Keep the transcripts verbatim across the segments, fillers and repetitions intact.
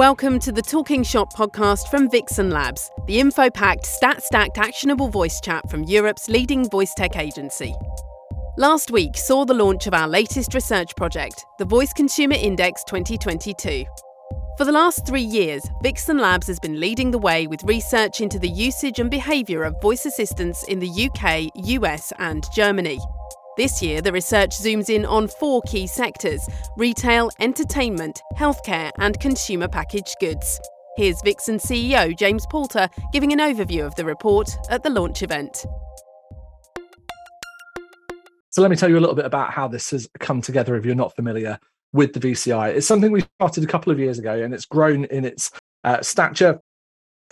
Welcome to the Talking Shop podcast from Vixen Labs, the info-packed, stat-stacked, actionable voice chat from Europe's leading voice tech agency. Last week saw the launch of our latest research project, the Voice Consumer Index twenty twenty-two. For the last three years, Vixen Labs has been leading the way with research into the usage and behaviour of voice assistants in the U K, U S and Germany. This year, the research zooms in on four key sectors: retail, entertainment, healthcare and consumer packaged goods. Here's Vixen C E O James Poulter giving an overview of the report at the launch event. So let me tell you a little bit about how this has come together if you're not familiar with the V C I. It's something we started a couple of years ago and it's grown in its uh, stature,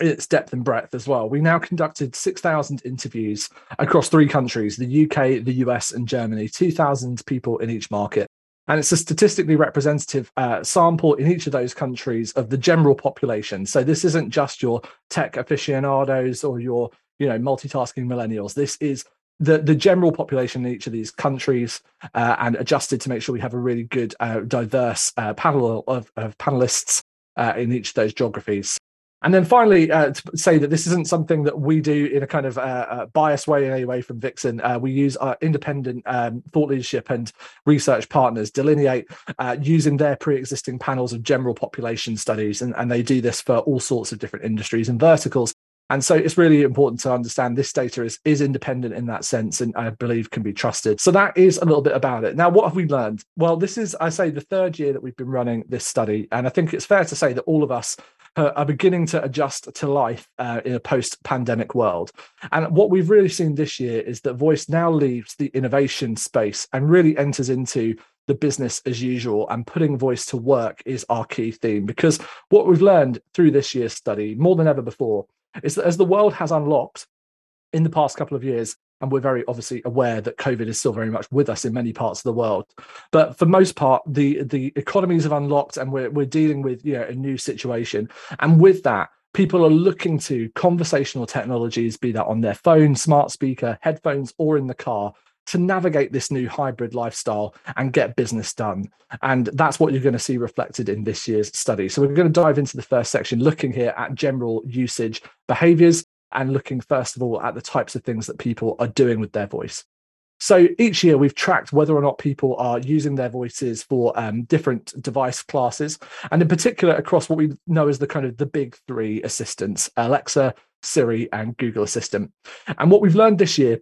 its depth and breadth as well. We now conducted six thousand interviews across three countries, the U K, the U S and Germany, two thousand people in each market. And it's a statistically representative uh, sample in each of those countries of the general population. So this isn't just your tech aficionados or your, you know, multitasking millennials. This is the, the general population in each of these countries uh, and adjusted to make sure we have a really good, uh, diverse uh, panel of, of panelists uh, in each of those geographies. And then finally, uh, to say that this isn't something that we do in a kind of uh, uh, biased way in any way from Vixen. Uh, we use our independent um, thought leadership and research partners, Delineate, uh, using their pre-existing panels of general population studies. And, and they do this for all sorts of different industries and verticals. And so it's really important to understand this data is, is independent in that sense, and I believe can be trusted. So that is a little bit about it. Now, what have we learned? Well, this is, I say, the third year that we've been running this study. And I think it's fair to say that all of us uh, are beginning to adjust to life uh, in a post-pandemic world. And what we've really seen this year is that voice now leaves the innovation space and really enters into the business as usual, and putting voice to work is our key theme. Because what we've learned through this year's study, more than ever before, is that as the world has unlocked in the past couple of years, and we're very obviously aware that COVID is still very much with us in many parts of the world, but for most part, the, the economies have unlocked and we're, we're dealing with, you know, a new situation. And with that, people are looking to conversational technologies, be that on their phone, smart speaker, headphones, or in the car, to navigate this new hybrid lifestyle and get business done. And that's what you're going to see reflected in this year's study. So we're going to dive into the first section, looking here at general usage behaviors and looking first of all at the types of things that people are doing with their voice. So each year we've tracked whether or not people are using their voices for um, different device classes, and in particular across what we know as the kind of the big three assistants, Alexa, Siri and Google Assistant. And what we've learned this year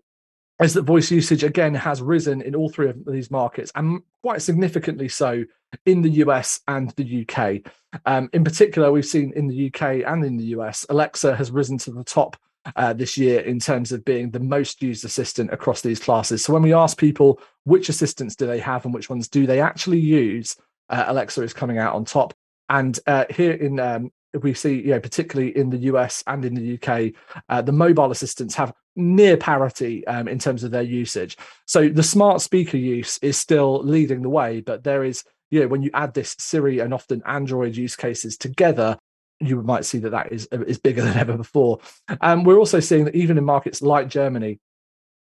is that voice usage, again, has risen in all three of these markets, and quite significantly so in the U S and the U K. Um, in particular, we've seen in the U K and in the U S, Alexa has risen to the top uh, this year in terms of being the most used assistant across these classes. So when we ask people which assistants do they have and which ones do they actually use, uh, Alexa is coming out on top. And uh, here in um, we see, you know, particularly in the U S and in the U K, uh, the mobile assistants have near parity um, in terms of their usage. So the smart speaker use is still leading the way, but there is, you know, when you add this Siri and often Android use cases together, you might see that that is, is bigger than ever before. Um, we're also seeing that even in markets like Germany,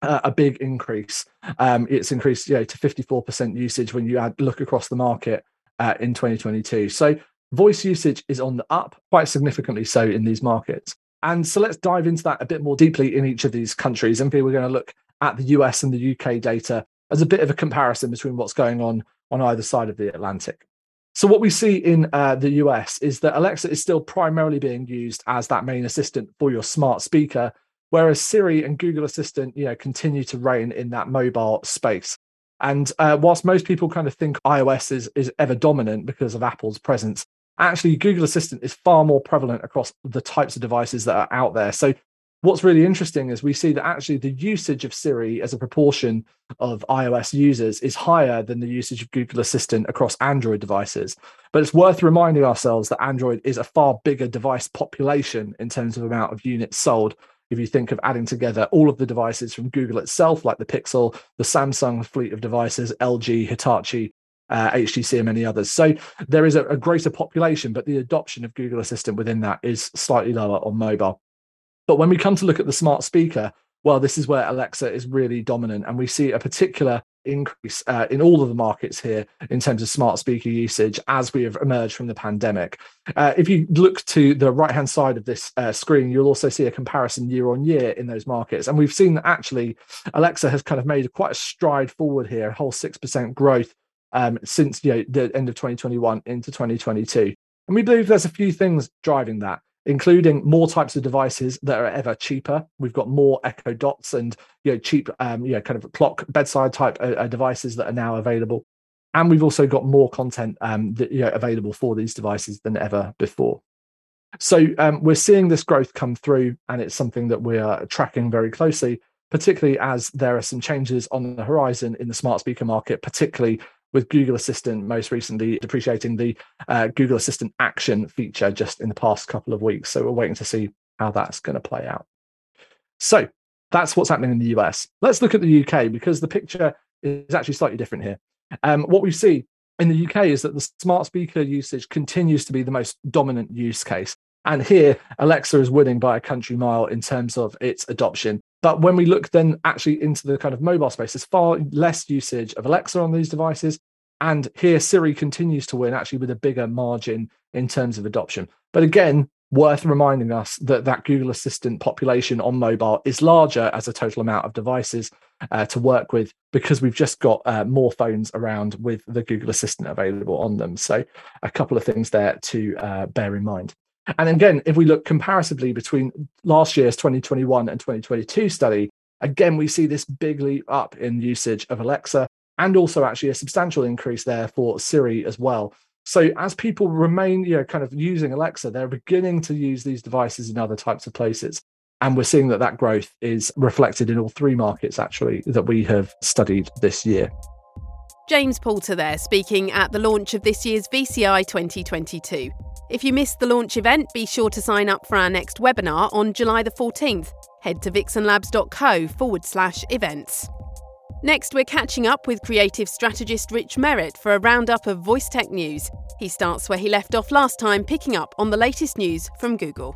Uh, a big increase. Um, it's increased, you know, to fifty-four percent usage when you add, look across the market uh, in twenty twenty-two. So voice usage is on the up, quite significantly so in these markets. And so let's dive into that a bit more deeply in each of these countries. And here we're going to look at the U S and the U K data as a bit of a comparison between what's going on on either side of the Atlantic. So what we see in uh, the U S is that Alexa is still primarily being used as that main assistant for your smart speaker, whereas Siri and Google Assistant, you know, continue to reign in that mobile space. And uh, whilst most people kind of think iOS is, is ever dominant because of Apple's presence, actually, Google Assistant is far more prevalent across the types of devices that are out there. So what's really interesting is we see that actually the usage of Siri as a proportion of iOS users is higher than the usage of Google Assistant across Android devices. But it's worth reminding ourselves that Android is a far bigger device population in terms of amount of units sold. If you think of adding together all of the devices from Google itself, like the Pixel, the Samsung fleet of devices, L G, Hitachi, Uh, H T C and many others. So there is a, a greater population, but the adoption of Google Assistant within that is slightly lower on mobile. But when we come to look at the smart speaker, well, this is where Alexa is really dominant. And we see a particular increase uh, in all of the markets here in terms of smart speaker usage as we have emerged from the pandemic. Uh, if you look to the right-hand side of this uh, screen, you'll also see a comparison year on year in those markets. And we've seen that actually Alexa has kind of made quite a stride forward here, a whole six percent growth um, since you know, the end of twenty twenty-one into twenty twenty-two. And we believe there's a few things driving that, including more types of devices that are ever cheaper. We've got more Echo Dots and you know, cheap um, you know, kind of clock, bedside type uh, devices that are now available. And we've also got more content um, that, you know, available for these devices than ever before. So um, we're seeing this growth come through, and it's something that we are tracking very closely, particularly as there are some changes on the horizon in the smart speaker market, particularly with Google Assistant most recently depreciating the uh, Google Assistant Action feature just in the past couple of weeks. So we're waiting to see how that's going to play out. So that's what's happening in the U S. Let's look at the U K, because the picture is actually slightly different here. Um, what we see in the U K is that the smart speaker usage continues to be the most dominant use case. And here, Alexa is winning by a country mile in terms of its adoption. But when we look then actually into the kind of mobile space, there's far less usage of Alexa on these devices. And here, Siri continues to win actually with a bigger margin in terms of adoption. But again, worth reminding us that that Google Assistant population on mobile is larger as a total amount of devices uh, to work with, because we've just got uh, more phones around with the Google Assistant available on them. So a couple of things there to uh, bear in mind. And again, if we look comparatively between last year's twenty twenty-one and twenty twenty-two study, again, we see this big leap up in usage of Alexa, and also actually a substantial increase there for Siri as well. So as people remain, you know, kind of using Alexa, they're beginning to use these devices in other types of places. And we're seeing that that growth is reflected in all three markets, actually, that we have studied this year. James Poulter there, speaking at the launch of this year's V C I twenty twenty-two. If you missed the launch event, be sure to sign up for our next webinar on July the fourteenth. Head to vixenlabs.co forward slash events. Next, we're catching up with creative strategist Rich Merritt for a roundup of voice tech news. He starts where he left off last time, picking up on the latest news from Google.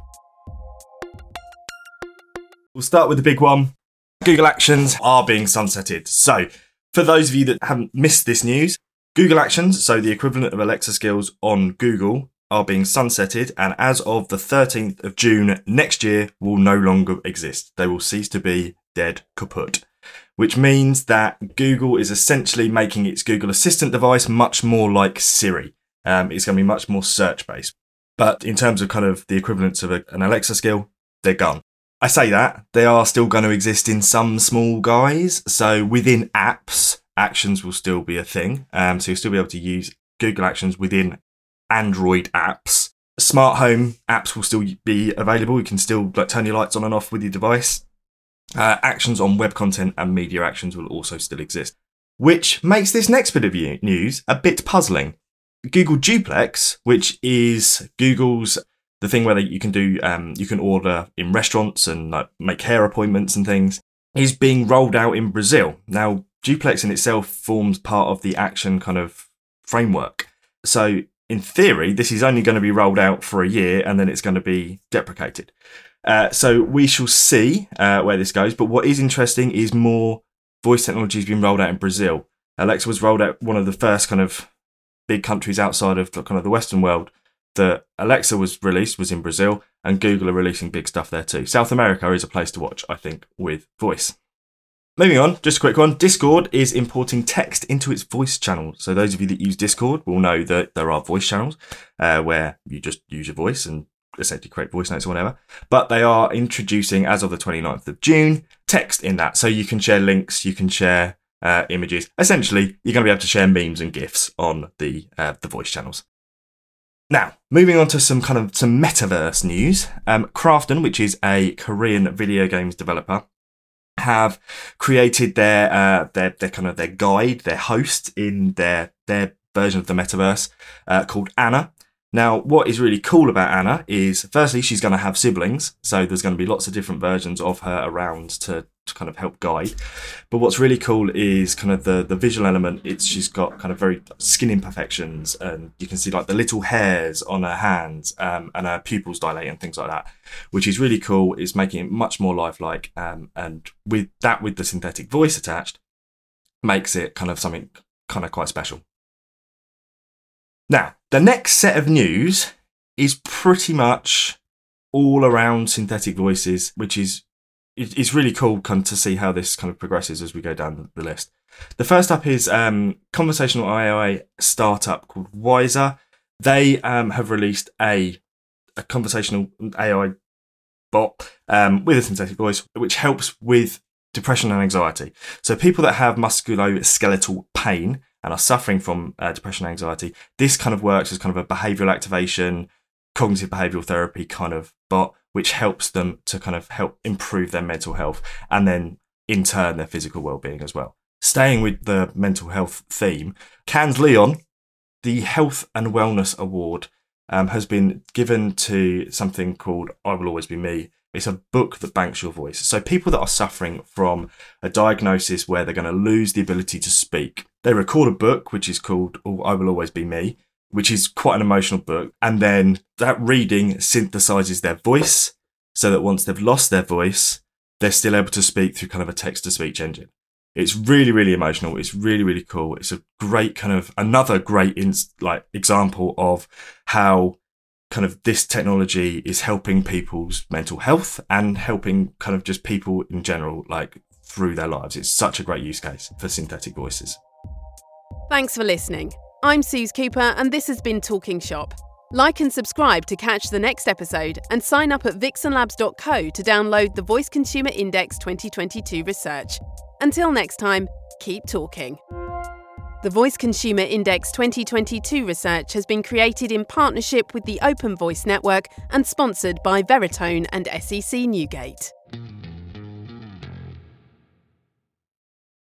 We'll start with the big one. Google Actions are being sunsetted. So, for those of you that haven't missed this news, Google Actions, so the equivalent of Alexa skills on Google, are being sunsetted, and as of the thirteenth of June next year will no longer exist. They will cease to be dead kaput, which means that Google is essentially making its Google Assistant device much more like Siri. Um, it's going to be much more search-based. But in terms of kind of the equivalence of a, an Alexa skill, they're gone. I say that, they are still going to exist in some small guise. So within apps, Actions will still be a thing. Um, so you'll still be able to use Google Actions within Android apps. Smart home apps will still be available. You can still like turn your lights on and off with your device. Uh, actions on web content and media actions will also still exist, which makes this next bit of news a bit puzzling. Google Duplex, which is Google's the thing where you can do um, you can order in restaurants and like make hair appointments and things, is being rolled out in Brazil. Now, Duplex in itself forms part of the Action kind of framework, so in theory, this is only going to be rolled out for a year and then it's going to be deprecated. Uh, so we shall see uh, where this goes. But what is interesting is more voice technology has been rolled out in Brazil. Alexa was rolled out, one of the first kind of big countries outside of the, kind of the Western world that Alexa was released was in Brazil, and Google are releasing big stuff there too. South America is a place to watch, I think, with voice. Moving on, just a quick one. Discord is importing text into its voice channel. So those of you that use Discord will know that there are voice channels uh, where you just use your voice and essentially create voice notes or whatever. But they are introducing, as of the twenty-ninth of June, text in that. So you can share links, you can share uh, images. Essentially, you're going to be able to share memes and GIFs on the uh, the voice channels. Now, moving on to some kind of some metaverse news. Um, Krafton, which is a Korean video games developer, have created their uh, their their kind of their guide, their host in their their version of the metaverse uh, called Ana, Now, what is really cool about Anna is, firstly, she's going to have siblings, so there's going to be lots of different versions of her around to, to kind of help guide. But what's really cool is kind of the, the visual element. It's she's got kind of very skin imperfections, and you can see like the little hairs on her hands, um, and her pupils dilate and things like that, which is really cool. It's making it much more lifelike, um, and with that, with the synthetic voice attached, makes it kind of something kind of quite special. Now, the next set of news is pretty much all around synthetic voices, which is it's really cool kind of to see how this kind of progresses as we go down the list. The first up is um, conversational A I startup called Wysa. They um, have released a, a conversational A I bot um, with a synthetic voice, which helps with depression and anxiety. So people that have musculoskeletal pain and are suffering from uh, depression and anxiety, this kind of works as kind of a behavioural activation, cognitive behavioural therapy kind of bot, which helps them to kind of help improve their mental health and then in turn their physical well-being as well. Staying with the mental health theme, Cannes Lions, the Health and Wellness Award, um, has been given to something called I Will Always Be Me. It's a book that banks your voice. So people that are suffering from a diagnosis where they're going to lose the ability to speak, they record a book, which is called oh, I Will Always Be Me, which is quite an emotional book. And then that reading synthesizes their voice so that once they've lost their voice, they're still able to speak through kind of a text-to-speech engine. It's really, really emotional. It's really, really cool. It's a great kind of another great in, like example of how kind of this technology is helping people's mental health and helping kind of just people in general, like through their lives. It's such a great use case for synthetic voices. Thanks for listening. I'm Suze Cooper, and this has been Talking Shop. Like and subscribe to catch the next episode, and sign up at vixen labs dot co to download the Voice Consumer Index twenty twenty-two research. Until next time, keep talking. The Voice Consumer Index twenty twenty-two research has been created in partnership with the Open Voice Network and sponsored by Veritone and S E C Newgate.